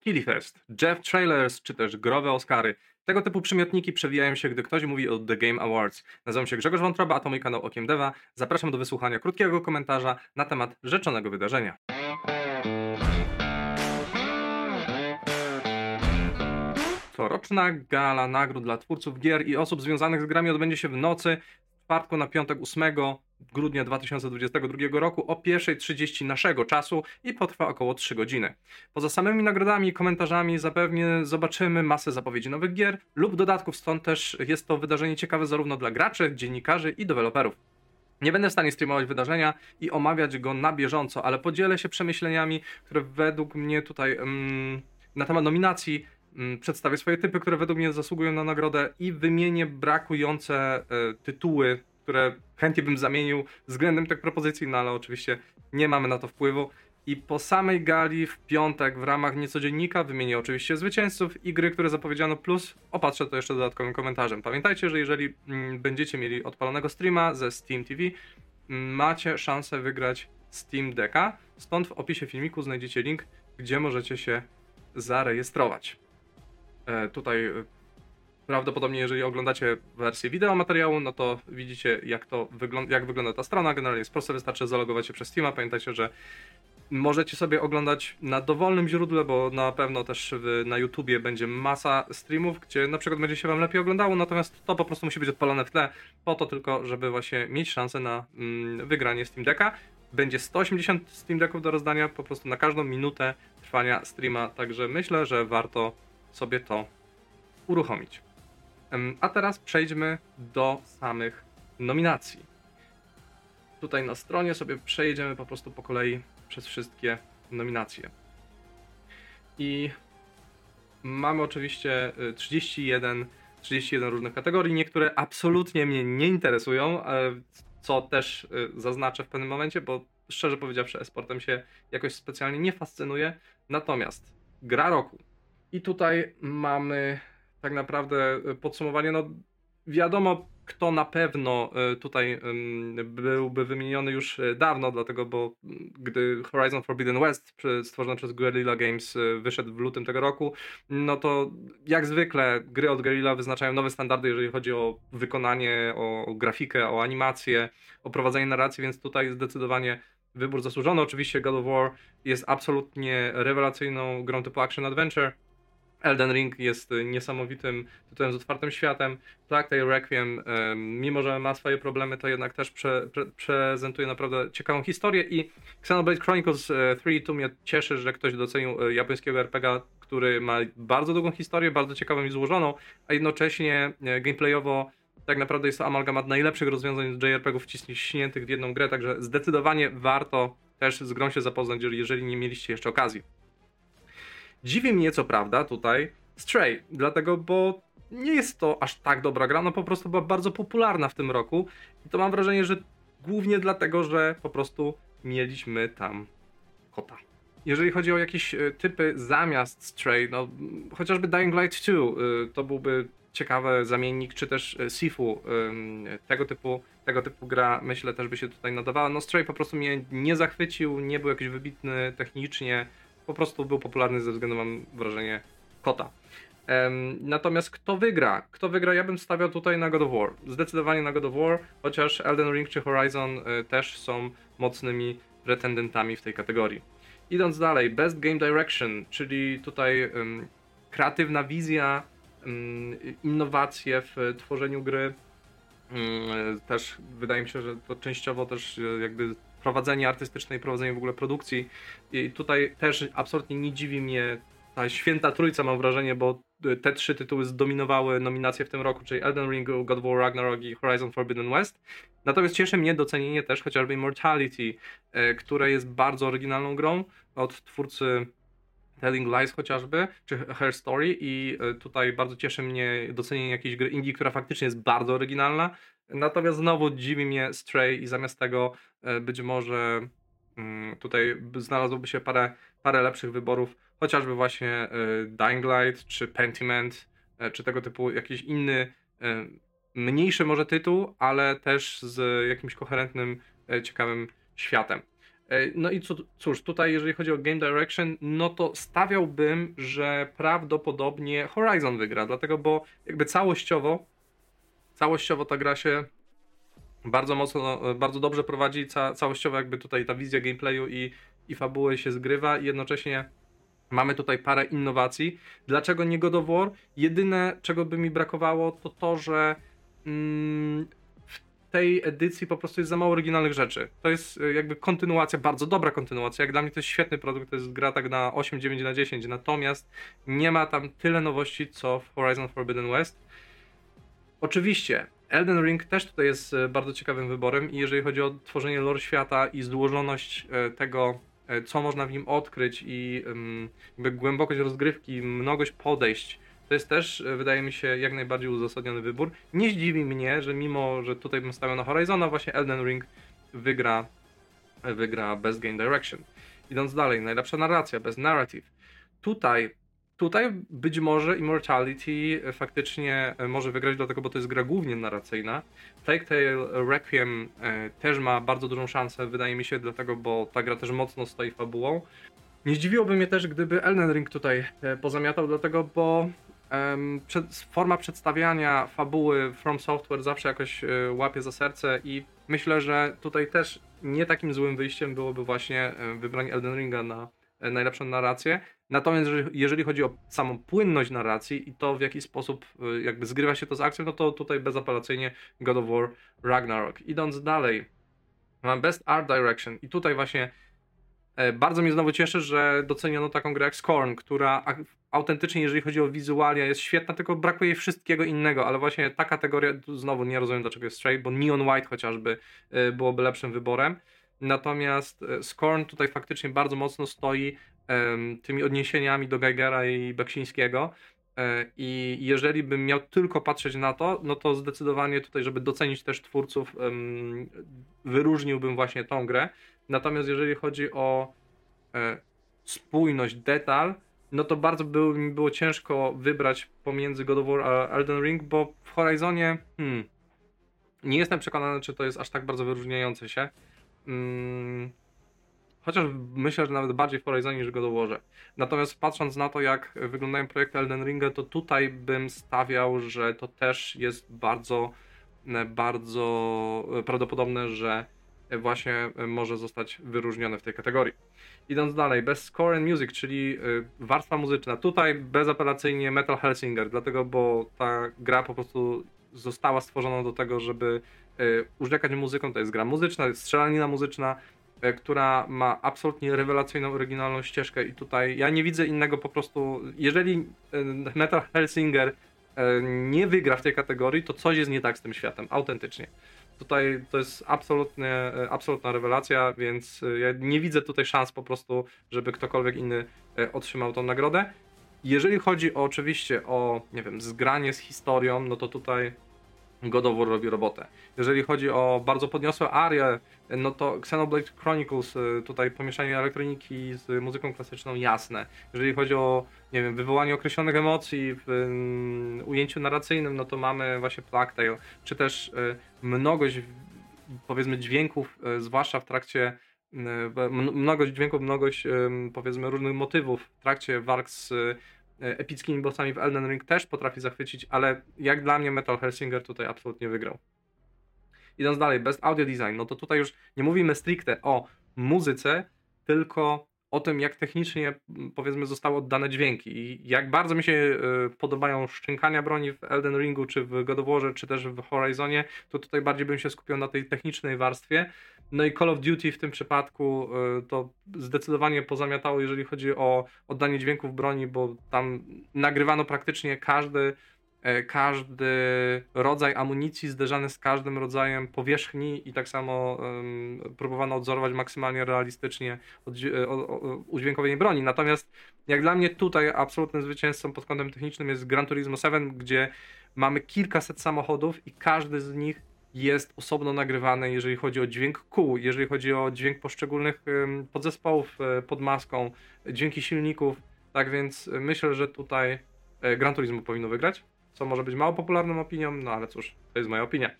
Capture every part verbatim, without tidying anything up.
Killifest, Jeff Trailers czy też growe Oscary. Tego typu przymiotniki przewijają się, gdy ktoś mówi o The Game Awards. Nazywam się Grzegorz Wątroba, a to mój kanał Okiem Deva. Zapraszam do wysłuchania krótkiego komentarza na temat rzeczonego wydarzenia. Coroczna gala nagród dla twórców gier i osób związanych z grami odbędzie się w nocy z czwartku na piątek ósmego grudnia dwa tysiące dwudziestego drugiego roku o pierwszej trzydzieści naszego czasu i potrwa około trzy godziny. Poza samymi nagrodami i komentarzami zapewnie zobaczymy masę zapowiedzi nowych gier lub dodatków, stąd też jest to wydarzenie ciekawe zarówno dla graczy, dziennikarzy i deweloperów. Nie będę w stanie streamować wydarzenia i omawiać go na bieżąco, ale podzielę się przemyśleniami, które według mnie tutaj mm, na temat nominacji. Przedstawię swoje typy, które według mnie zasługują na nagrodę i wymienię brakujące y, tytuły, które chętnie bym zamienił względem tych propozycji, no ale oczywiście nie mamy na to wpływu. I po samej gali w piątek w ramach Niecodziennika wymienię oczywiście zwycięzców i gry, które zapowiedziano, plus opatrzę to jeszcze dodatkowym komentarzem. Pamiętajcie, że jeżeli y, będziecie mieli odpalonego streama ze Steam T V, y, macie szansę wygrać Steam Decka, stąd w opisie filmiku znajdziecie link, gdzie możecie się zarejestrować. Tutaj prawdopodobnie, jeżeli oglądacie wersję wideo materiału, no to widzicie, jak to wygląda, jak wygląda ta strona. Generalnie jest proste, wystarczy zalogować się przez Steama. Pamiętajcie, że możecie sobie oglądać na dowolnym źródle, bo na pewno też na YouTubie będzie masa streamów, gdzie na przykład będzie się wam lepiej oglądało, natomiast to po prostu musi być odpalone w tle, po to tylko, żeby właśnie mieć szansę na mm, wygranie Steam Decka. Będzie sto osiemdziesiąt Steam Decków do rozdania po prostu na każdą minutę trwania streama, także myślę, że warto sobie to uruchomić. A teraz przejdźmy do samych nominacji. Tutaj na stronie sobie przejdziemy po prostu po kolei przez wszystkie nominacje. I mamy oczywiście trzydzieści jeden, trzydzieści jeden różnych kategorii, niektóre absolutnie mnie nie interesują, co też zaznaczę w pewnym momencie, bo szczerze powiedziawszy e-sportem się jakoś specjalnie nie fascynuje. Natomiast gra roku. I tutaj mamy tak naprawdę podsumowanie, no wiadomo kto na pewno tutaj byłby wymieniony już dawno, dlatego bo gdy Horizon Forbidden West stworzony przez Guerrilla Games wyszedł w lutym tego roku, no to jak zwykle gry od Guerrilla wyznaczają nowe standardy, jeżeli chodzi o wykonanie, o grafikę, o animację, o prowadzenie narracji, więc tutaj zdecydowanie wybór zasłużony. Oczywiście God of War jest absolutnie rewelacyjną grą typu Action Adventure. Elden Ring jest niesamowitym tytułem z otwartym światem. Plague Tale Requiem, mimo że ma swoje problemy, to jednak też prze, pre, prezentuje naprawdę ciekawą historię. I Xenoblade Chronicles trzy, tu mnie cieszy, że ktoś docenił japońskiego er pe gie, który ma bardzo długą historię, bardzo ciekawą i złożoną, a jednocześnie gameplayowo tak naprawdę jest to amalgamat najlepszych rozwiązań z J R P G-ów wciśniętych w jedną grę, także zdecydowanie warto też z grą się zapoznać, jeżeli nie mieliście jeszcze okazji. Dziwi mnie co prawda tutaj Stray, dlatego bo nie jest to aż tak dobra gra, no po prostu była bardzo popularna w tym roku i to mam wrażenie, że głównie dlatego, że po prostu mieliśmy tam kota. Jeżeli chodzi o jakieś typy zamiast Stray, no chociażby Dying Light dwa, to byłby ciekawy zamiennik, czy też Sifu, tego typu, tego typu gra myślę też by się tutaj nadawała. No Stray po prostu mnie nie zachwycił, nie był jakiś wybitny technicznie, po prostu był popularny ze względu, mam wrażenie, kota. Natomiast kto wygra? Kto wygra? Ja bym stawiał tutaj na God of War. Zdecydowanie na God of War, chociaż Elden Ring czy Horizon też są mocnymi pretendentami w tej kategorii. Idąc dalej, Best Game Direction, czyli tutaj um, kreatywna wizja, innowacje w tworzeniu gry, też wydaje mi się, że to częściowo też jakby prowadzenie artystyczne i prowadzenie w ogóle produkcji i tutaj też absolutnie nie dziwi mnie ta święta trójca, mam wrażenie, bo te trzy tytuły zdominowały nominacje w tym roku, czyli Elden Ring, God of War Ragnarok i Horizon Forbidden West. Natomiast cieszy mnie docenienie też chociażby Immortality, które jest bardzo oryginalną grą od twórcy Telling Lies chociażby, czy Her Story i tutaj bardzo cieszy mnie docenienie jakiejś gry indie, która faktycznie jest bardzo oryginalna. Natomiast znowu dziwi mnie Stray i zamiast tego być może tutaj znalazłoby się parę, parę lepszych wyborów, chociażby właśnie Dying Light, czy Pentiment, czy tego typu jakiś inny, mniejszy może tytuł, ale też z jakimś koherentnym, ciekawym światem. No i cóż, tutaj jeżeli chodzi o Game Direction, no to stawiałbym, że prawdopodobnie Horizon wygra, dlatego bo jakby całościowo, całościowo ta gra się bardzo mocno, bardzo dobrze prowadzi, ca- całościowo jakby tutaj ta wizja gameplayu i, i fabuły się zgrywa i jednocześnie mamy tutaj parę innowacji. Dlaczego nie God of War? Jedyne, czego by mi brakowało, to to, że mm, w tej edycji po prostu jest za mało oryginalnych rzeczy. To jest jakby kontynuacja, bardzo dobra kontynuacja. Jak dla mnie to jest świetny produkt, to jest gra tak na osiem, dziewięć na dziesięć. Natomiast nie ma tam tyle nowości, co w Horizon Forbidden West. Oczywiście Elden Ring też tutaj jest bardzo ciekawym wyborem i jeżeli chodzi o tworzenie lore świata i złożoność tego, co można w nim odkryć i jakby głębokość rozgrywki, mnogość podejść, to jest też, wydaje mi się, jak najbardziej uzasadniony wybór. Nie zdziwi mnie, że mimo, że tutaj bym stawiał na Horizona, właśnie Elden Ring wygra, wygra Best Game Direction. Idąc dalej, najlepsza narracja, Best Narrative. Tutaj, tutaj być może Immortality faktycznie może wygrać, dlatego, bo to jest gra głównie narracyjna. Plague Tale Requiem też ma bardzo dużą szansę, wydaje mi się, dlatego, bo ta gra też mocno stoi fabułą. Nie zdziwiłoby mnie też, gdyby Elden Ring tutaj pozamiatał, dlatego, bo forma przedstawiania fabuły From Software zawsze jakoś łapie za serce i myślę, że tutaj też nie takim złym wyjściem byłoby właśnie wybranie Elden Ringa na najlepszą narrację. Natomiast jeżeli chodzi o samą płynność narracji i to, w jaki sposób jakby zgrywa się to z akcją, no to tutaj bezapelacyjnie God of War Ragnarok. Idąc dalej, mam Best Art Direction i tutaj właśnie bardzo mnie znowu cieszy, że doceniono taką grę jak Scorn, która autentycznie, jeżeli chodzi o wizualia, jest świetna, tylko brakuje jej wszystkiego innego, ale właśnie ta kategoria, znowu nie rozumiem, dlaczego jest Stray, bo Neon White chociażby byłoby lepszym wyborem. Natomiast Scorn tutaj faktycznie bardzo mocno stoi um, tymi odniesieniami do Geigera i Beksińskiego. I jeżeli bym miał tylko patrzeć na to, no to zdecydowanie tutaj, żeby docenić też twórców, wyróżniłbym właśnie tą grę. Natomiast jeżeli chodzi o spójność, detal, no to bardzo by mi było ciężko wybrać pomiędzy God of War a Elden Ring, bo w Horizonie hmm, nie jestem przekonany, czy to jest aż tak bardzo wyróżniające się. Hmm. Chociaż myślę, że nawet bardziej w Horizonie niż w God of Warze. Natomiast patrząc na to, jak wyglądają projekty Elden Ringa, to tutaj bym stawiał, że to też jest bardzo, bardzo prawdopodobne, że właśnie może zostać wyróżnione w tej kategorii. Idąc dalej, Best Score and Music, czyli warstwa muzyczna. Tutaj bezapelacyjnie Metal Hellsinger, dlatego bo ta gra po prostu została stworzona do tego, żeby urzekać muzyką. To jest gra muzyczna, jest strzelanina muzyczna, która ma absolutnie rewelacyjną, oryginalną ścieżkę i tutaj ja nie widzę innego po prostu, jeżeli Metal Hellsinger nie wygra w tej kategorii, to coś jest nie tak z tym światem, autentycznie. Tutaj to jest absolutnie, absolutna rewelacja, więc ja nie widzę tutaj szans po prostu, żeby ktokolwiek inny otrzymał tą nagrodę. Jeżeli chodzi o, oczywiście o, nie wiem, zgranie z historią, no to tutaj God of War robi robotę. Jeżeli chodzi o bardzo podniosłe arie, no to Xenoblade Chronicles, tutaj pomieszanie elektroniki z muzyką klasyczną, jasne. Jeżeli chodzi o, nie wiem, wywołanie określonych emocji w um, ujęciu narracyjnym, no to mamy właśnie Plague Tale, czy też y, mnogość, powiedzmy, dźwięków, y, zwłaszcza w trakcie y, mnogość dźwięków, mnogość y, powiedzmy różnych motywów w trakcie walk z y, epickimi bossami w Elden Ring też potrafi zachwycić, ale jak dla mnie Metal Hellsinger tutaj absolutnie wygrał. Idąc dalej, Best Audio Design, no to tutaj już nie mówimy stricte o muzyce, tylko o tym, jak technicznie, powiedzmy, zostały oddane dźwięki i jak bardzo mi się podobają szczękania broni w Elden Ringu, czy w God of Warze, czy też w Horizonie, to tutaj bardziej bym się skupiał na tej technicznej warstwie. No i Call of Duty w tym przypadku to zdecydowanie pozamiatało, jeżeli chodzi o oddanie dźwięków broni, bo tam nagrywano praktycznie każdy, każdy rodzaj amunicji zderzany z każdym rodzajem powierzchni i tak samo um, próbowano odzorować maksymalnie realistycznie oddźwię- o, o, udźwiękowienie broni. Natomiast jak dla mnie tutaj absolutnym zwycięzcą pod kątem technicznym jest Gran Turismo siedem, gdzie mamy kilkaset samochodów i każdy z nich jest osobno nagrywany, jeżeli chodzi o dźwięk kół, jeżeli chodzi o dźwięk poszczególnych um, podzespołów um, pod maską, dźwięki silników. Tak więc myślę, że tutaj um, Gran Turismo powinno wygrać. Co może być mało popularną opinią, no ale cóż, to jest moja opinia.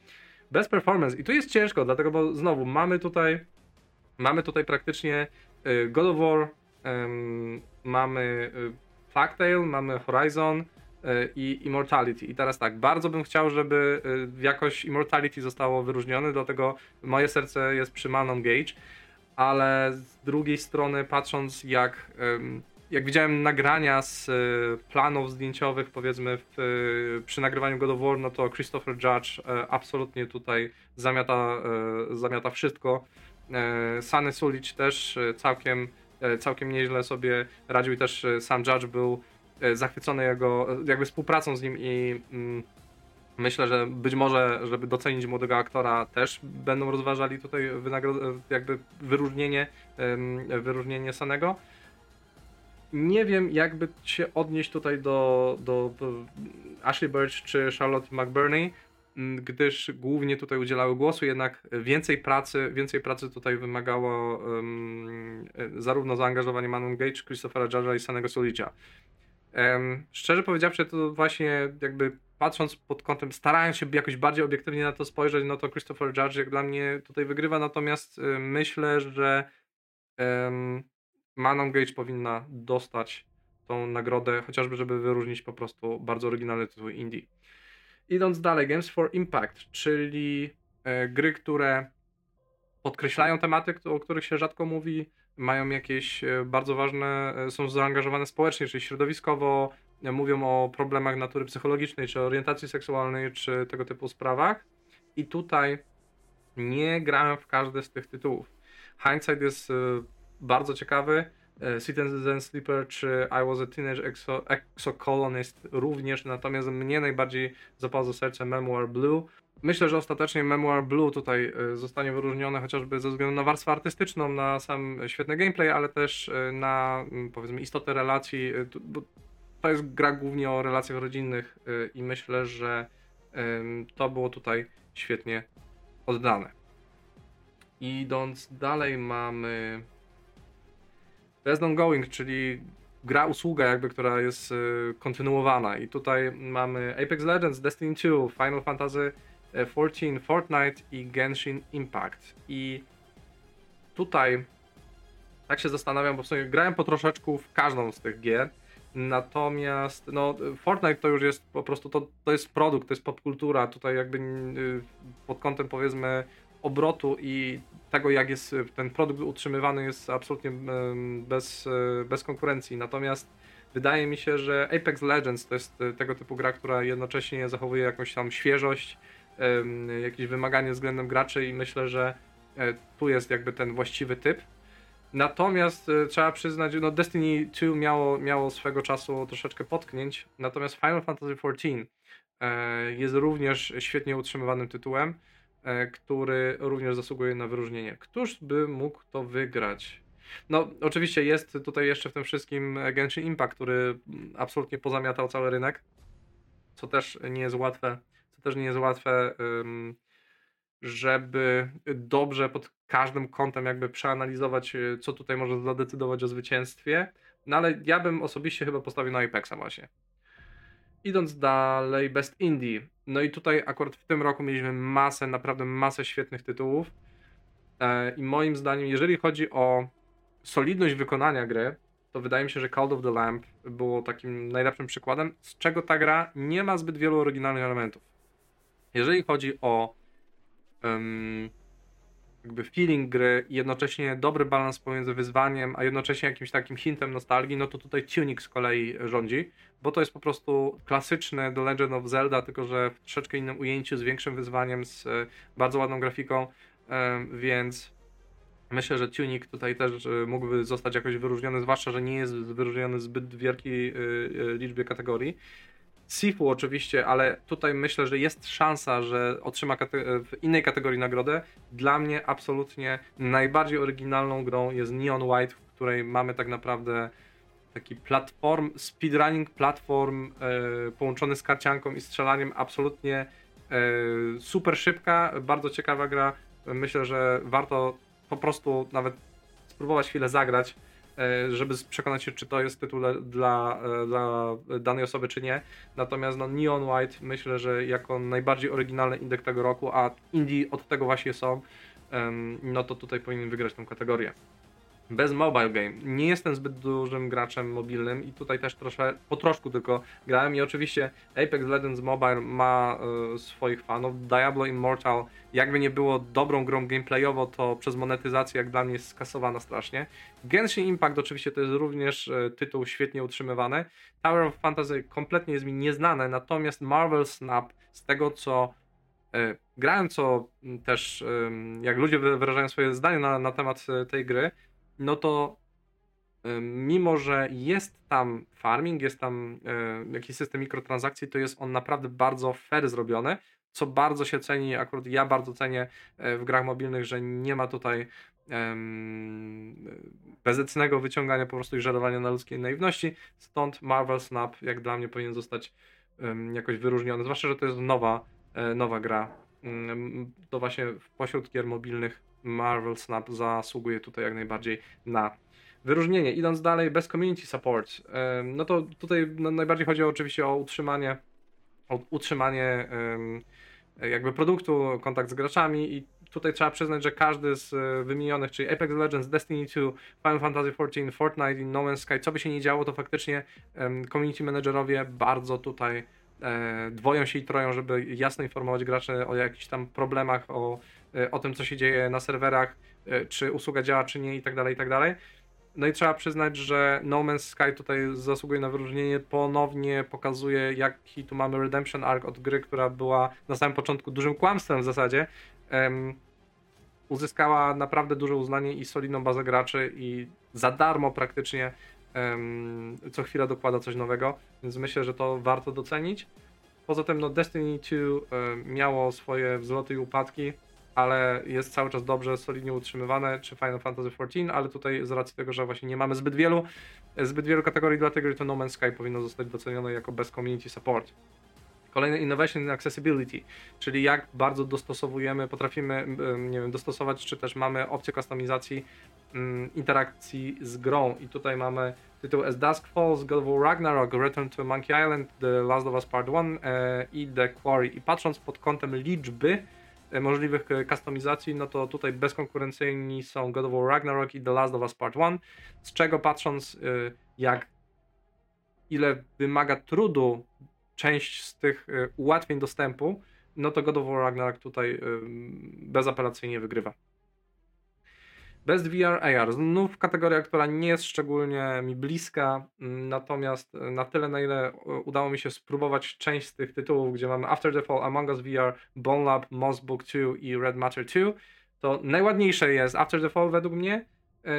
Best Performance i tu jest ciężko, dlatego bo znowu mamy tutaj Mamy tutaj praktycznie God of War, um, mamy Plague Tale, mamy Horizon i Immortality. I teraz tak, bardzo bym chciał, żeby jakoś Immortality zostało wyróżnione, dlatego moje serce jest przy Manon Gage, ale z drugiej strony patrząc jak, jak widziałem nagrania z planów zdjęciowych powiedzmy w, przy nagrywaniu God of War, no to Christopher Judge absolutnie tutaj zamiata, zamiata wszystko. Sunny Sulic też całkiem, całkiem nieźle sobie radził i też sam Judge był zachwycony jego jakby współpracą z nim i mm, myślę, że być może, żeby docenić młodego aktora, też będą rozważali tutaj wynagro- jakby wyróżnienie, ym, wyróżnienie Sunnego. Nie wiem, jakby się odnieść tutaj do, do, do Ashley Birch czy Charlotte McBurney, gdyż głównie tutaj udzielały głosu, jednak więcej pracy, więcej pracy tutaj wymagało um, zarówno zaangażowanie Manon Gage, Christophera Judge'a i Sunny'ego Sulicia. Um, szczerze powiedziawszy, to właśnie jakby patrząc pod kątem, starając się jakoś bardziej obiektywnie na to spojrzeć, no to Christopher Judge jak dla mnie tutaj wygrywa, natomiast y, myślę, że um, Manon Gage powinna dostać tą nagrodę, chociażby żeby wyróżnić po prostu bardzo oryginalny tytuł indie. Idąc dalej, Games for Impact, czyli y, gry, które podkreślają tematy, o których się rzadko mówi, mają jakieś bardzo ważne, są zaangażowane społecznie, czyli środowiskowo, mówią o problemach natury psychologicznej, czy orientacji seksualnej, czy tego typu sprawach. I tutaj nie grałem w każdy z tych tytułów. Hindsight jest bardzo ciekawy, Citizen Sleeper czy I Was a Teenage Exo- Exocolonist również, natomiast mnie najbardziej zapadło serce Memoir Blue. Myślę, że ostatecznie Memoir Blue tutaj zostanie wyróżnione chociażby ze względu na warstwę artystyczną, na sam świetny gameplay, ale też na powiedzmy istotę relacji, bo to jest gra głównie o relacjach rodzinnych i myślę, że to było tutaj świetnie oddane. Idąc dalej mamy Best Ongoing, czyli gra usługa jakby, która jest kontynuowana i tutaj mamy Apex Legends, Destiny dwa, Final Fantasy czternaście, Fortnite i Genshin Impact. I tutaj tak się zastanawiam, bo w sumie grałem po troszeczku w każdą z tych gier, natomiast no Fortnite to już jest po prostu, to, to jest produkt, to jest popkultura, tutaj jakby pod kątem powiedzmy obrotu i tego jak jest ten produkt utrzymywany jest absolutnie bez, bez konkurencji, natomiast wydaje mi się, że Apex Legends to jest tego typu gra, która jednocześnie zachowuje jakąś tam świeżość, jakieś wymaganie względem graczy i myślę, że tu jest jakby ten właściwy typ. Natomiast trzeba przyznać, no Destiny dwa miało, miało swego czasu troszeczkę potknięć, natomiast Final Fantasy czternaście jest również świetnie utrzymywanym tytułem, który również zasługuje na wyróżnienie. Któż by mógł to wygrać? No oczywiście jest tutaj jeszcze w tym wszystkim Genshin Impact, który absolutnie pozamiatał cały rynek, co też nie jest łatwe, co też nie jest łatwe, żeby dobrze pod każdym kątem jakby przeanalizować, co tutaj może zadecydować o zwycięstwie, no ale ja bym osobiście chyba postawił na Apexa właśnie. Idąc dalej, Best Indie, no i tutaj akurat w tym roku mieliśmy masę, naprawdę masę świetnych tytułów i moim zdaniem, jeżeli chodzi o solidność wykonania gry, to wydaje mi się, że Call of the Lamb było takim najlepszym przykładem, z czego ta gra nie ma zbyt wielu oryginalnych elementów. Jeżeli chodzi o um, jakby feeling gry i jednocześnie dobry balans pomiędzy wyzwaniem, a jednocześnie jakimś takim hintem nostalgii, no to tutaj Tunic z kolei rządzi, bo to jest po prostu klasyczne The Legend of Zelda, tylko że w troszeczkę innym ujęciu, z większym wyzwaniem, z bardzo ładną grafiką, um, więc... Myślę, że Tunic tutaj też mógłby zostać jakoś wyróżniony, zwłaszcza, że nie jest wyróżniony w zbyt wielkiej liczbie kategorii. Sifu oczywiście, ale tutaj myślę, że jest szansa, że otrzyma kate- w innej kategorii nagrodę. Dla mnie absolutnie najbardziej oryginalną grą jest Neon White, w której mamy tak naprawdę taki platform, speedrunning platform yy, połączony z karcianką i strzelaniem. Absolutnie yy, super szybka, bardzo ciekawa gra. Myślę, że warto po prostu nawet spróbować chwilę zagrać, żeby przekonać się, czy to jest tytuł dla, dla danej osoby, czy nie. Natomiast no, Neon White myślę, że jako najbardziej oryginalny indie tego roku, a indie od tego właśnie są, no to tutaj powinien wygrać tą kategorię. Bez mobile game. Nie jestem zbyt dużym graczem mobilnym i tutaj też trosze, po troszku tylko grałem i oczywiście Apex Legends Mobile ma y, swoich fanów. Diablo Immortal, jakby nie było dobrą grą gameplayowo, to przez monetyzację jak dla mnie jest skasowana strasznie. Genshin Impact oczywiście to jest również y, tytuł świetnie utrzymywany. Tower of Fantasy kompletnie jest mi nieznane, natomiast Marvel Snap, z tego co y, grałem, co y, też y, jak ludzie wyrażają swoje zdanie na, na temat y, tej gry, no to mimo, że jest tam farming, jest tam jakiś system mikrotransakcji, to jest on naprawdę bardzo fair zrobiony, co bardzo się ceni, akurat ja bardzo cenię w grach mobilnych, że nie ma tutaj bezecnego wyciągania po prostu i żerowania na ludzkiej naiwności, stąd Marvel Snap jak dla mnie powinien zostać jakoś wyróżniony, zwłaszcza, że to jest nowa, nowa gra, to właśnie pośród gier mobilnych Marvel Snap zasługuje tutaj jak najbardziej na wyróżnienie. Idąc dalej, bez community support, no to tutaj najbardziej chodzi oczywiście o utrzymanie, o utrzymanie jakby produktu, kontakt z graczami i tutaj trzeba przyznać, że każdy z wymienionych, czyli Apex Legends, Destiny two, Final Fantasy fourteen, Fortnite i No Man's Sky, co by się nie działo, to faktycznie community managerowie bardzo tutaj dwoją się i troją, żeby jasno informować graczy o jakichś tam problemach, o, o tym, co się dzieje na serwerach, czy usługa działa, czy nie, i tak dalej, i tak dalej. No i trzeba przyznać, że No Man's Sky tutaj zasługuje na wyróżnienie, ponownie pokazuje, jaki tu mamy redemption arc od gry, która była na samym początku dużym kłamstwem w zasadzie. Um, uzyskała naprawdę duże uznanie i solidną bazę graczy i za darmo praktycznie co chwila dokłada coś nowego, więc myślę, że to warto docenić. Poza tym no Destiny two miało swoje wzloty i upadki, ale jest cały czas dobrze, solidnie utrzymywane, czy Final Fantasy fourteen, ale tutaj z racji tego, że właśnie nie mamy zbyt wielu, zbyt wielu kategorii, dlatego to No Man's Sky powinno zostać docenione jako best community support. Kolejne innovation in accessibility, czyli jak bardzo dostosowujemy, potrafimy, nie wiem, dostosować, czy też mamy opcję kustomizacji interakcji z grą i tutaj mamy tytuł As Dusk Falls, God of War Ragnarok, Return to Monkey Island, The Last of Us Part one i The Quarry i patrząc pod kątem liczby możliwych kustomizacji, no to tutaj bezkonkurencyjni są God of War Ragnarok i The Last of Us Part one, z czego patrząc jak ile wymaga trudu część z tych ułatwień dostępu, no to God of War Ragnarok tutaj bezapelacyjnie wygrywa. Best V R A R, znów kategoria, która nie jest szczególnie mi bliska, natomiast na tyle, na ile udało mi się spróbować część z tych tytułów, gdzie mamy After The Fall, Among Us V R, Bone Lab, Mossbook two i Red Matter two, to najładniejsze jest After The Fall według mnie,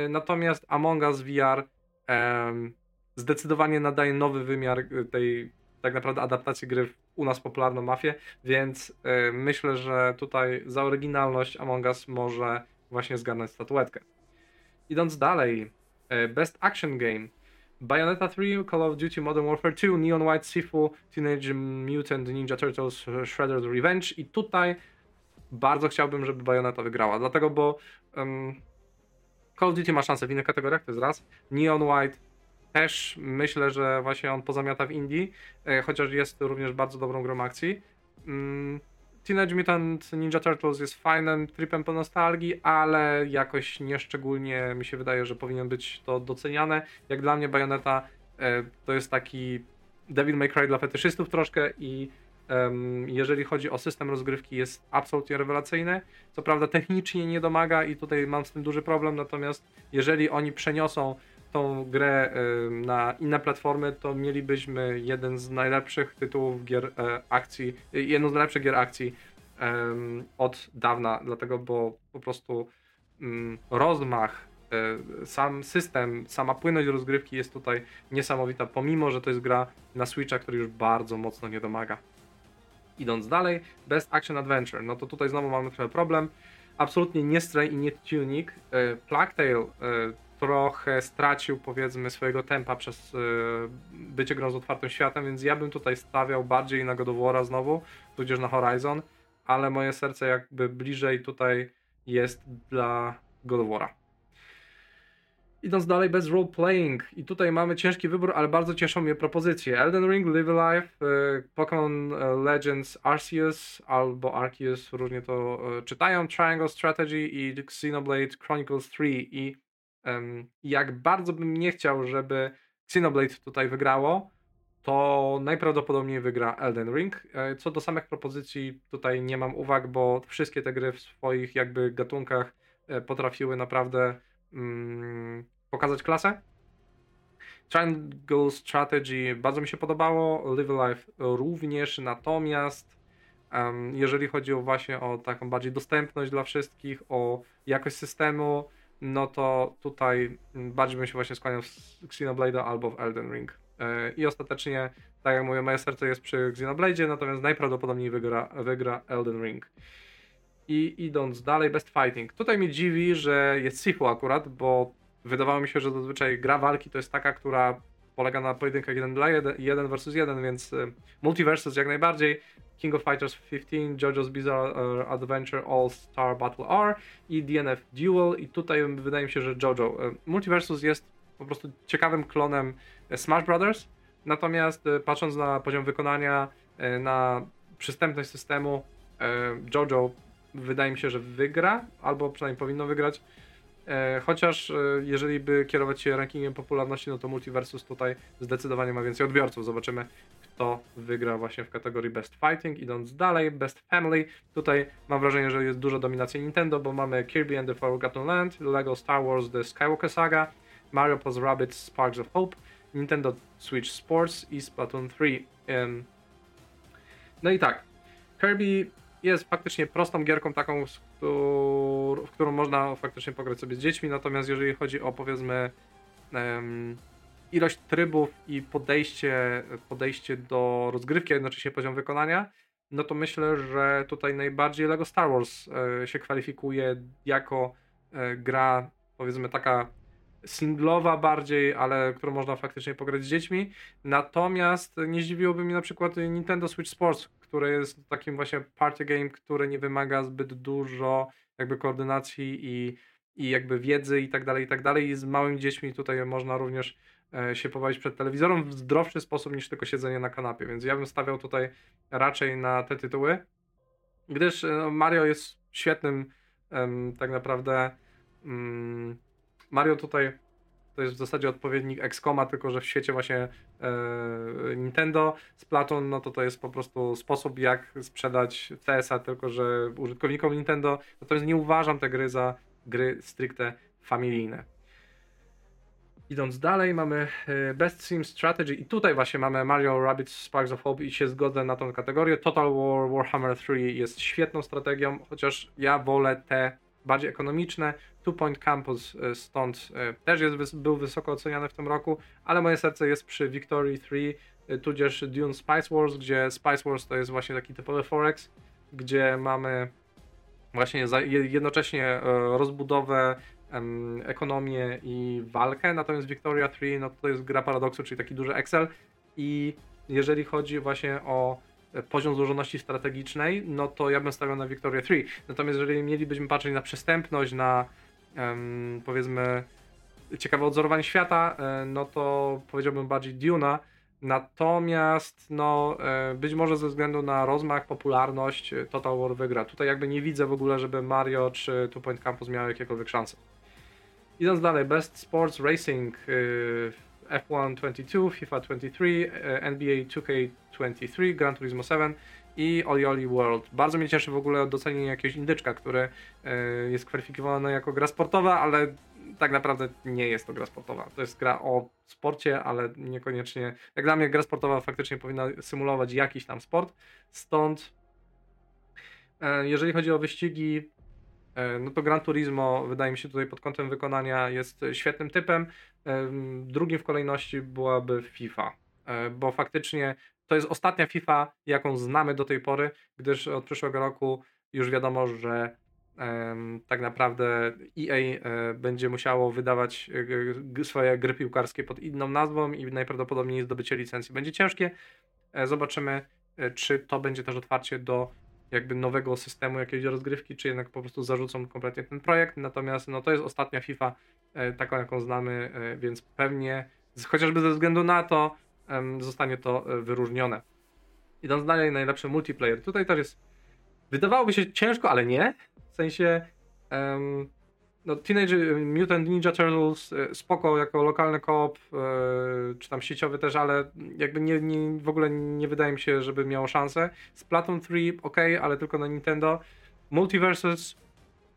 natomiast Among Us V R em, zdecydowanie nadaje nowy wymiar tej tak naprawdę adaptacji gry w u nas popularną mafię, więc y, myślę, że tutaj za oryginalność Among Us może właśnie zgarnąć statuetkę. Idąc dalej, y, Best Action Game, Bayonetta three, Call of Duty Modern Warfare two, Neon White, Sifu, Teenage Mutant Ninja Turtles, Shredder's Revenge i tutaj bardzo chciałbym, żeby Bayonetta wygrała, dlatego, bo ym, Call of Duty ma szansę w innych kategoriach, to jest raz, Neon White też myślę, że właśnie on pozamiata w Indii, chociaż jest również bardzo dobrą grą akcji. Teenage Mutant Ninja Turtles jest fajnym tripem po nostalgii, ale jakoś nieszczególnie mi się wydaje, że powinien być to doceniane. Jak dla mnie Bayonetta to jest taki Devil May Cry dla fetyszystów troszkę i jeżeli chodzi o system rozgrywki jest absolutnie rewelacyjny. Co prawda technicznie nie domaga i tutaj mam z tym duży problem, natomiast jeżeli oni przeniosą tą grę na inne platformy, to mielibyśmy jeden z najlepszych tytułów gier akcji, jedną z najlepszych gier akcji od dawna, dlatego, bo po prostu rozmach, sam system, sama płynność rozgrywki jest tutaj niesamowita, pomimo, że to jest gra na Switcha, który już bardzo mocno nie domaga. Idąc dalej, Best Action Adventure, no to tutaj znowu mamy trochę problem, absolutnie nie Stray i nie Tunic, Plague Tale trochę stracił, powiedzmy, swojego tempa przez y, bycie grą z otwartym światem, więc ja bym tutaj stawiał bardziej na God of War'a znowu, tudzież na Horizon, ale moje serce jakby bliżej tutaj jest dla God of War'a. Idąc dalej, bez role-playing. I tutaj mamy ciężki wybór, ale bardzo cieszą mnie propozycje. Elden Ring, Live Alive, Pokémon Legends Arceus albo Arceus, różnie to czytają, Triangle Strategy i Xenoblade Chronicles trzy. I um, jak bardzo bym nie chciał, żeby Xenoblade tutaj wygrało, to najprawdopodobniej wygra Elden Ring. Co do samych propozycji, tutaj nie mam uwag, bo wszystkie te gry w swoich jakby gatunkach potrafiły naprawdę mm, pokazać klasę. Triangle Strategy bardzo mi się podobało, Live Alive również, natomiast um, jeżeli chodzi o właśnie o taką bardziej dostępność dla wszystkich, o jakość systemu, no to tutaj bardziej bym się właśnie skłaniał w Xenoblade'a albo w Elden Ring. I ostatecznie, tak jak mówię, moje serce jest przy Xenoblade'zie, natomiast najprawdopodobniej wygra, wygra Elden Ring. I idąc dalej, Best Fighting. Tutaj mnie dziwi, że jest Sifu akurat, bo wydawało mi się, że zazwyczaj gra walki to jest taka, która polega na pojedynkach jeden dla jednego, jeden versus jeden, więc Multiversus jak najbardziej, King of Fighters fifteen, JoJo's Bizarre Adventure All-Star Battle R i D N F Duel, i tutaj wydaje mi się, że JoJo. Multiversus jest po prostu ciekawym klonem Smash Brothers, natomiast patrząc na poziom wykonania, na przystępność systemu, JoJo wydaje mi się, że wygra, albo przynajmniej powinno wygrać, chociaż jeżeli by kierować się rankingiem popularności, no to Multiversus tutaj zdecydowanie ma więcej odbiorców. Zobaczymy, kto wygra właśnie w kategorii Best Fighting. Idąc dalej, Best Family, tutaj mam wrażenie, że jest dużo dominacji Nintendo, bo mamy Kirby and the Forgotten Land, LEGO Star Wars The Skywalker Saga, Mario plus Rabbids Sparks of Hope, Nintendo Switch Sports i Splatoon trzy. No i tak, Kirby jest faktycznie prostą gierką taką, w którą można faktycznie pograć sobie z dziećmi, natomiast jeżeli chodzi o, powiedzmy, ilość trybów i podejście, podejście do rozgrywki, a jednocześnie poziom wykonania, no to myślę, że tutaj najbardziej LEGO Star Wars się kwalifikuje jako gra, powiedzmy, taka singlowa bardziej, ale którą można faktycznie pograć z dziećmi. Natomiast nie zdziwiłoby mnie na przykład Nintendo Switch Sports, które jest takim właśnie party game, który nie wymaga zbyt dużo jakby koordynacji i, i jakby wiedzy i tak dalej, i tak dalej. I z małymi dziećmi tutaj można również się pobawić przed telewizorem w zdrowszy sposób niż tylko siedzenie na kanapie, więc ja bym stawiał tutaj raczej na te tytuły, gdyż Mario jest świetnym um, tak naprawdę um, Mario tutaj to jest w zasadzie odpowiednik X COM'a, tylko że w świecie właśnie e, Nintendo. Splatoon, no to to jest po prostu sposób, jak sprzedać C S a, tylko że użytkownikom Nintendo. Natomiast nie uważam te gry za gry stricte familijne. Idąc dalej, mamy Best Sim Strategy i tutaj właśnie mamy Mario Rabbids Sparks of Hope i się zgodzę na tą kategorię. Total War Warhammer trzy jest świetną strategią, chociaż ja wolę te bardziej ekonomiczne. Two Point Campus stąd też jest, był wysoko oceniany w tym roku, ale moje serce jest przy Victory trzy, tudzież Dune Spice Wars, gdzie Spice Wars to jest właśnie taki typowy Forex, gdzie mamy właśnie jednocześnie rozbudowę, ekonomię i walkę, natomiast Victoria trzy, no to jest gra paradoksu, czyli taki duży Excel, i jeżeli chodzi właśnie o poziom złożoności strategicznej, no to ja bym stawiał na Victoria trzy. Natomiast jeżeli mielibyśmy patrzeć na przystępność, na um, powiedzmy ciekawe odzorowanie świata, no to powiedziałbym bardziej Dune'a. Natomiast no być może ze względu na rozmach, popularność Total War wygra. Tutaj jakby nie widzę w ogóle, żeby Mario czy Two Point Campus miały jakiekolwiek szanse. Idąc dalej, Best Sports Racing F one twenty-two, FIFA twenty-three, N B A two K twenty-three, Gran Turismo siedem i Oli Oli World. Bardzo mnie cieszy w ogóle docenienie jakiegoś indyczka, który jest kwalifikowany jako gra sportowa, ale tak naprawdę nie jest to gra sportowa. To jest gra o sporcie, ale niekoniecznie, jak dla mnie gra sportowa faktycznie powinna symulować jakiś tam sport. Stąd jeżeli chodzi o wyścigi, no to Gran Turismo wydaje mi się tutaj pod kątem wykonania jest świetnym typem. Drugim w kolejności byłaby FIFA, bo faktycznie to jest ostatnia FIFA, jaką znamy do tej pory, gdyż od przyszłego roku już wiadomo, że tak naprawdę E A będzie musiało wydawać swoje gry piłkarskie pod inną nazwą i najprawdopodobniej zdobycie licencji będzie ciężkie. Zobaczymy, czy to będzie też otwarcie do jakby nowego systemu jakiejś rozgrywki, czy jednak po prostu zarzucą kompletnie ten projekt, natomiast no to jest ostatnia FIFA, taką jaką znamy, więc pewnie chociażby ze względu na to zostanie to wyróżnione. Idąc dalej, najlepszy multiplayer. Tutaj też jest, wydawałoby się ciężko, ale nie. W sensie um, no Teenage Mutant Ninja Turtles spoko jako lokalny co-op, yy, czy tam sieciowy też, ale jakby nie, nie, w ogóle nie wydaje mi się, żeby miało szansę. Splatoon trzy ok, ale tylko na Nintendo. Multiversus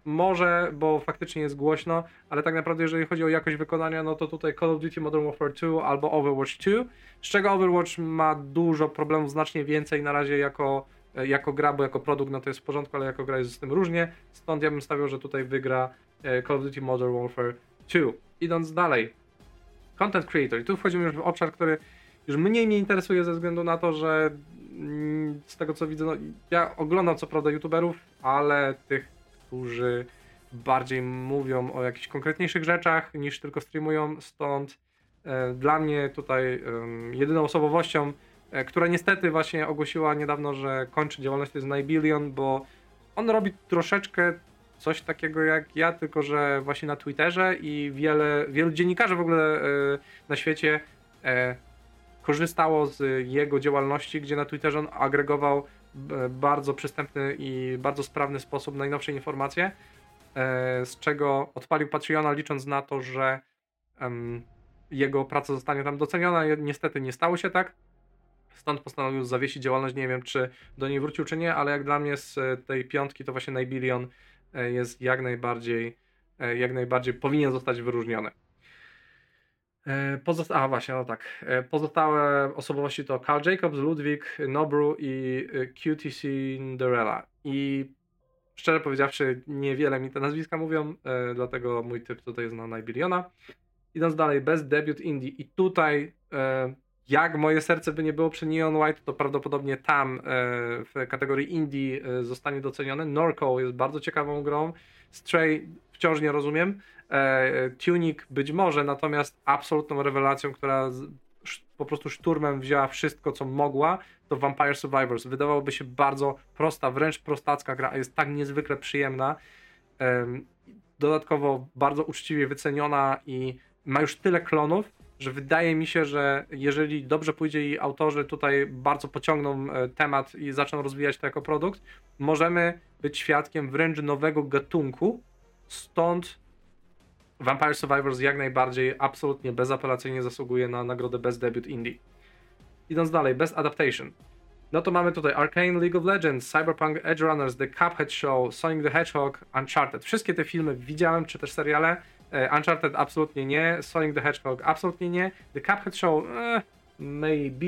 może, bo faktycznie jest głośno, ale tak naprawdę jeżeli chodzi o jakość wykonania, no to tutaj Call of Duty Modern Warfare dwa albo Overwatch dwa, z czego Overwatch ma dużo problemów, znacznie więcej na razie jako, jako gra, bo jako produkt no to jest w porządku, ale jako gra jest z tym różnie, stąd ja bym stawiał, że tutaj wygra Call of Duty Modern Warfare dwa. Idąc dalej, Content Creator, i tu wchodzimy już w obszar, który już mniej mnie interesuje ze względu na to, że z tego co widzę, no ja oglądam co prawda youtuberów, ale tych, którzy bardziej mówią o jakichś konkretniejszych rzeczach niż tylko streamują, stąd e, dla mnie tutaj e, jedyną osobowością, e, która niestety właśnie ogłosiła niedawno, że kończy działalność, to jest Nibillion, bo on robi troszeczkę coś takiego jak ja, tylko że właśnie na Twitterze i wiele, wielu dziennikarzy w ogóle e, na świecie e, korzystało z jego działalności, gdzie na Twitterze on agregował bardzo przystępny i bardzo sprawny sposób najnowsze informacje, z czego odpalił Patreona, licząc na to, że um, jego praca zostanie tam doceniona. Niestety nie stało się tak, stąd postanowił zawiesić działalność. Nie wiem, czy do niej wrócił, czy nie, ale jak dla mnie z tej piątki to właśnie Nibillion jest jak najbardziej, jak najbardziej powinien zostać wyróżniony. Pozosta- A właśnie, no tak. Pozostałe osobowości to Carl Jacobs, Ludwig, Nobru i Cutie Cinderella. I szczerze powiedziawszy, niewiele mi te nazwiska mówią, dlatego mój typ tutaj jest na Nibilliona. Idąc dalej, Best Debut Indie. I tutaj, jak moje serce by nie było przy Neon White, to prawdopodobnie tam w kategorii Indie zostanie docenione. Norco jest bardzo ciekawą grą. Stray wciąż nie rozumiem. Tunic być może, natomiast absolutną rewelacją, która z, po prostu szturmem wzięła wszystko, co mogła, to Vampire Survivors. Wydawałoby się bardzo prosta, wręcz prostacka gra, a jest tak niezwykle przyjemna. Dodatkowo bardzo uczciwie wyceniona i ma już tyle klonów, że wydaje mi się, że jeżeli dobrze pójdzie i autorzy tutaj bardzo pociągną temat i zaczną rozwijać to jako produkt, możemy być świadkiem wręcz nowego gatunku, stąd Vampire Survivors jak najbardziej, absolutnie bezapelacyjnie zasługuje na nagrodę Best Debut Indie. Idąc dalej, Best Adaptation. No to mamy tutaj Arcane, League of Legends, Cyberpunk, Edgerunners, The Cuphead Show, Sonic the Hedgehog, Uncharted. Wszystkie te filmy widziałem, czy też seriale. Uncharted absolutnie nie, Sonic the Hedgehog absolutnie nie, The Cuphead Show eh, maybe.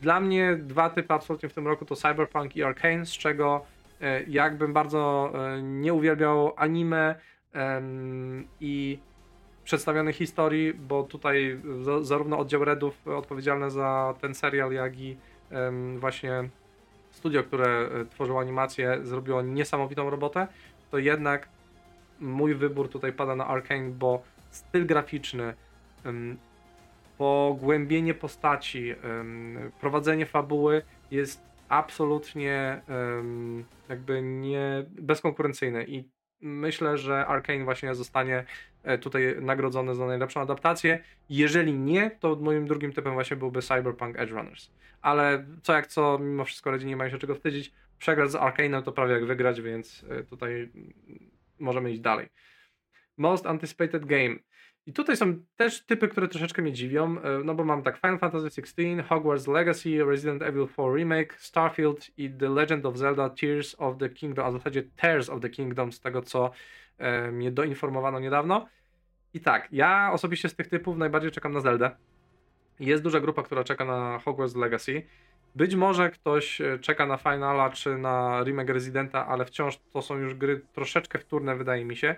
Dla mnie dwa typy absolutnie w tym roku to Cyberpunk i Arcane, z czego eh, jakbym bardzo eh, nie uwielbiał anime, i przedstawionych historii, bo tutaj zarówno oddział Redów odpowiedzialny za ten serial, jak i właśnie studio, które tworzyło animację, zrobiło niesamowitą robotę, to jednak mój wybór tutaj pada na Arcane, bo styl graficzny, pogłębienie postaci, prowadzenie fabuły jest absolutnie jakby nie bezkonkurencyjne i myślę, że Arcane właśnie zostanie tutaj nagrodzone za najlepszą adaptację. Jeżeli nie, to moim drugim typem właśnie byłby Cyberpunk Edgerunners. Ale co jak co, mimo wszystko ludzie nie mają się czego wstydzić. Przegrać z Arcane'em to prawie jak wygrać, więc tutaj możemy iść dalej. Most Anticipated Game. I tutaj są też typy, które troszeczkę mnie dziwią, no bo mam tak Final Fantasy szesnaście, Hogwarts Legacy, Resident Evil cztery Remake, Starfield i The Legend of Zelda Tears of the Kingdom, a w zasadzie Tears of the Kingdom z tego, co e, mnie doinformowano niedawno. I tak, ja osobiście z tych typów najbardziej czekam na Zeldę. Jest duża grupa, która czeka na Hogwarts Legacy. Być może ktoś czeka na Finala czy na Remake Residenta, ale wciąż to są już gry troszeczkę wtórne, wydaje mi się.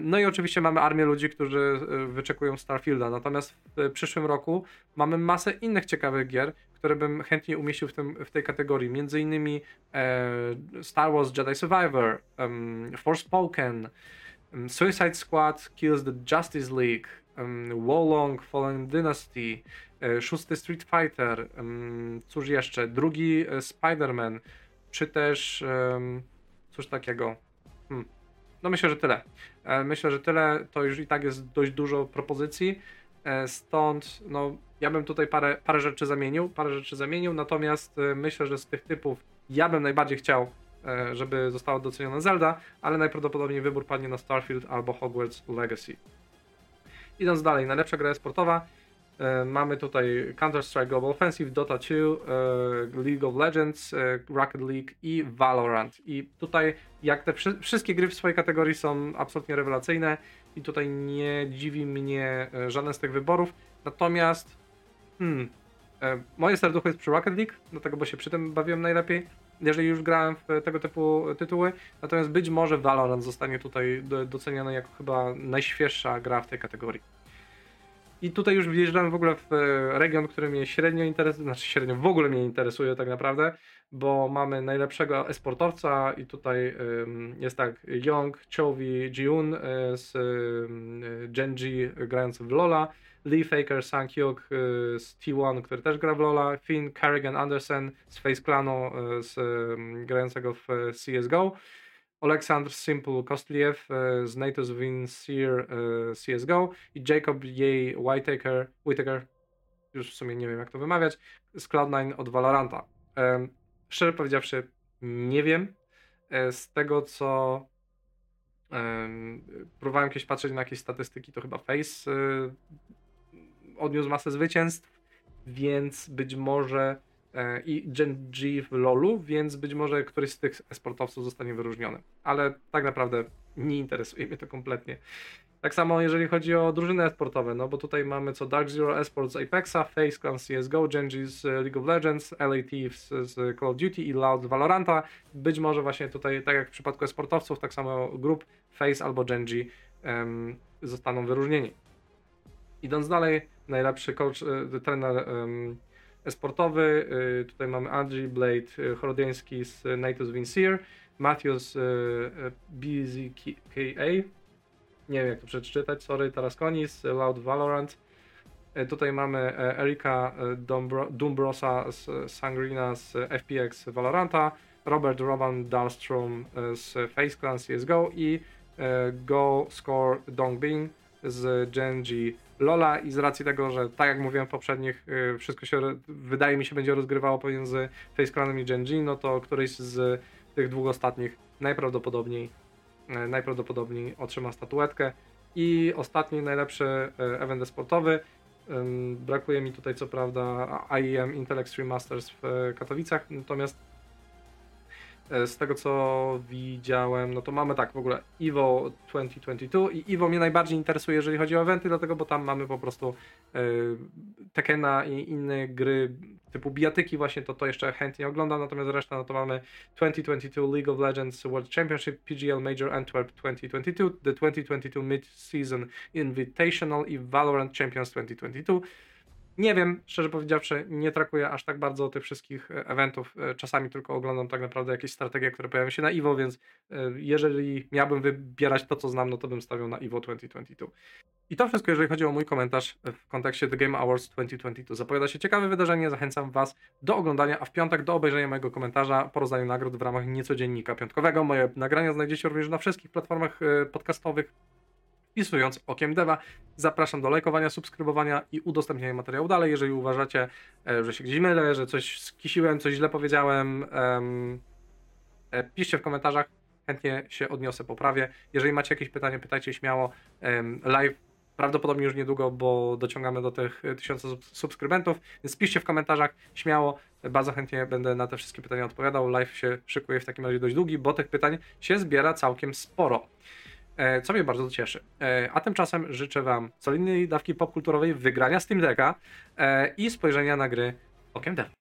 No i oczywiście mamy armię ludzi, którzy wyczekują Starfielda, natomiast w przyszłym roku mamy masę innych ciekawych gier, które bym chętnie umieścił w, tym, w tej kategorii, między innymi e, Star Wars Jedi Survivor, um, Forspoken, um, Suicide Squad Kills the Justice League, um, Wolong Fallen Dynasty, e, szósty Street Fighter, um, cóż jeszcze, drugi e, Spider-Man, czy też um, cóż takiego... Hmm. No myślę, że tyle. Myślę, że tyle. To już i tak jest dość dużo propozycji. Stąd no, ja bym tutaj parę, parę rzeczy zamienił, parę rzeczy zamienił, natomiast myślę, że z tych typów ja bym najbardziej chciał, żeby została doceniona Zelda, ale najprawdopodobniej wybór padnie na Starfield albo Hogwarts Legacy. Idąc dalej, najlepsza gra sportowa. Mamy tutaj Counter-Strike Global Offensive, Dota two, League of Legends, Rocket League i Valorant. I tutaj jak te wszy- wszystkie gry w swojej kategorii są absolutnie rewelacyjne i tutaj nie dziwi mnie żaden z tych wyborów. Natomiast hmm, moje serducho jest przy Rocket League, dlatego bo się przy tym bawiłem najlepiej, jeżeli już grałem w tego typu tytuły. Natomiast być może Valorant zostanie tutaj doceniony jako chyba najświeższa gra w tej kategorii. I tutaj już wjeżdżamy w ogóle w region, który mnie średnio interesuje, znaczy średnio w ogóle mnie interesuje tak naprawdę, bo mamy najlepszego e-sportowca i tutaj jest tak Young, Chowi, Jiun z Genji grający w Lola, Lee Faker, Sang-hyuk z T jeden, który też gra w Lola, Finn, Kerrigan, Andersen z Face Clanu z grającego w C S G O, Oleksandr Simple Kostliev z Natus Vincere C S G O i Jacob J. Whitaker, Whitaker, już w sumie nie wiem jak to wymawiać, z Cloud nine od Valoranta. Szczerze powiedziawszy, nie wiem. Z tego co próbowałem kiedyś patrzeć na jakieś statystyki, to chyba Face odniósł masę zwycięstw, więc być może i Gen G w LoLu, więc być może któryś z tych e-sportowców zostanie wyróżniony. Ale tak naprawdę nie interesuje mnie to kompletnie. Tak samo jeżeli chodzi o drużyny e-sportowe, no bo tutaj mamy co Dark Zero Esports z Apexa, FaZe Clan z C S G O, Gen G z League of Legends, L A Thieves z Call of Duty i Loud z Valoranta. Być może właśnie tutaj, tak jak w przypadku e-sportowców, tak samo grup FaZe albo Gen G um, zostaną wyróżnieni. Idąc dalej, najlepszy coach, y, trener um, e-sportowy, tutaj mamy Andrzej Blade Chorodziński z Natus Vincere, Matthews B Z K A, nie wiem jak to przeczytać, sorry, Taraskoni z Loud Valorant, tutaj mamy Erika Dumbro- Dumbrosa z Sangrina z F P X Valoranta, Robert Rowan Dahlstrom z FaZe Clan C S G O i Go Score Dongbing z Genji Lola i z racji tego, że tak jak mówiłem w poprzednich, wszystko się wydaje mi się będzie rozgrywało pomiędzy FaZe Clanem i Genji, no to któryś z tych dwóch ostatnich najprawdopodobniej, najprawdopodobniej otrzyma statuetkę. I ostatni najlepszy event sportowy, brakuje mi tutaj co prawda I E M Intel Extreme Masters w Katowicach, natomiast z tego co widziałem, no to mamy tak w ogóle Evo dwa tysiące dwudziesty drugi i Evo mnie najbardziej interesuje jeżeli chodzi o eventy, dlatego bo tam mamy po prostu yy, Tekena i inne gry typu bijatyki właśnie, to to jeszcze chętnie oglądam, natomiast reszta no to mamy dwa tysiące dwudziesty drugi League of Legends World Championship, P G L Major Antwerp dwa tysiące dwudziesty drugi, The dwa tysiące dwudziesty drugi Mid-Season Invitational i Valorant Champions dwa tysiące dwudziesty drugi. Nie wiem, szczerze powiedziawszy, nie trakuję aż tak bardzo tych wszystkich eventów. Czasami tylko oglądam tak naprawdę jakieś strategie, które pojawiają się na Evo, więc jeżeli miałbym wybierać to, co znam, no to bym stawiał na Evo dwa tysiące dwudziesty drugi. I to wszystko, jeżeli chodzi o mój komentarz w kontekście The Game Awards dwa tysiące dwudziesty drugi. Zapowiada się ciekawe wydarzenie, zachęcam Was do oglądania, a w piątek do obejrzenia mojego komentarza po rozdaniu nagród w ramach Niecodziennika Piątkowego. Moje nagrania znajdziecie również na wszystkich platformach podcastowych, wpisując okiem deva. Zapraszam do lajkowania, subskrybowania i udostępniania materiału dalej, jeżeli uważacie, że się gdzieś mylę, że coś skisiłem, coś źle powiedziałem, um, piszcie w komentarzach, chętnie się odniosę, poprawię. Jeżeli macie jakieś pytanie, pytajcie śmiało. Um, live prawdopodobnie już niedługo, bo dociągamy do tych tysiąca subskrybentów, więc piszcie w komentarzach śmiało, bardzo chętnie będę na te wszystkie pytania odpowiadał. Live się szykuje w takim razie dość długi, bo tych pytań się zbiera całkiem sporo, co mnie bardzo cieszy. A tymczasem życzę Wam solidnej dawki popkulturowej, wygrania Steam Decka i spojrzenia na gry okiem deva.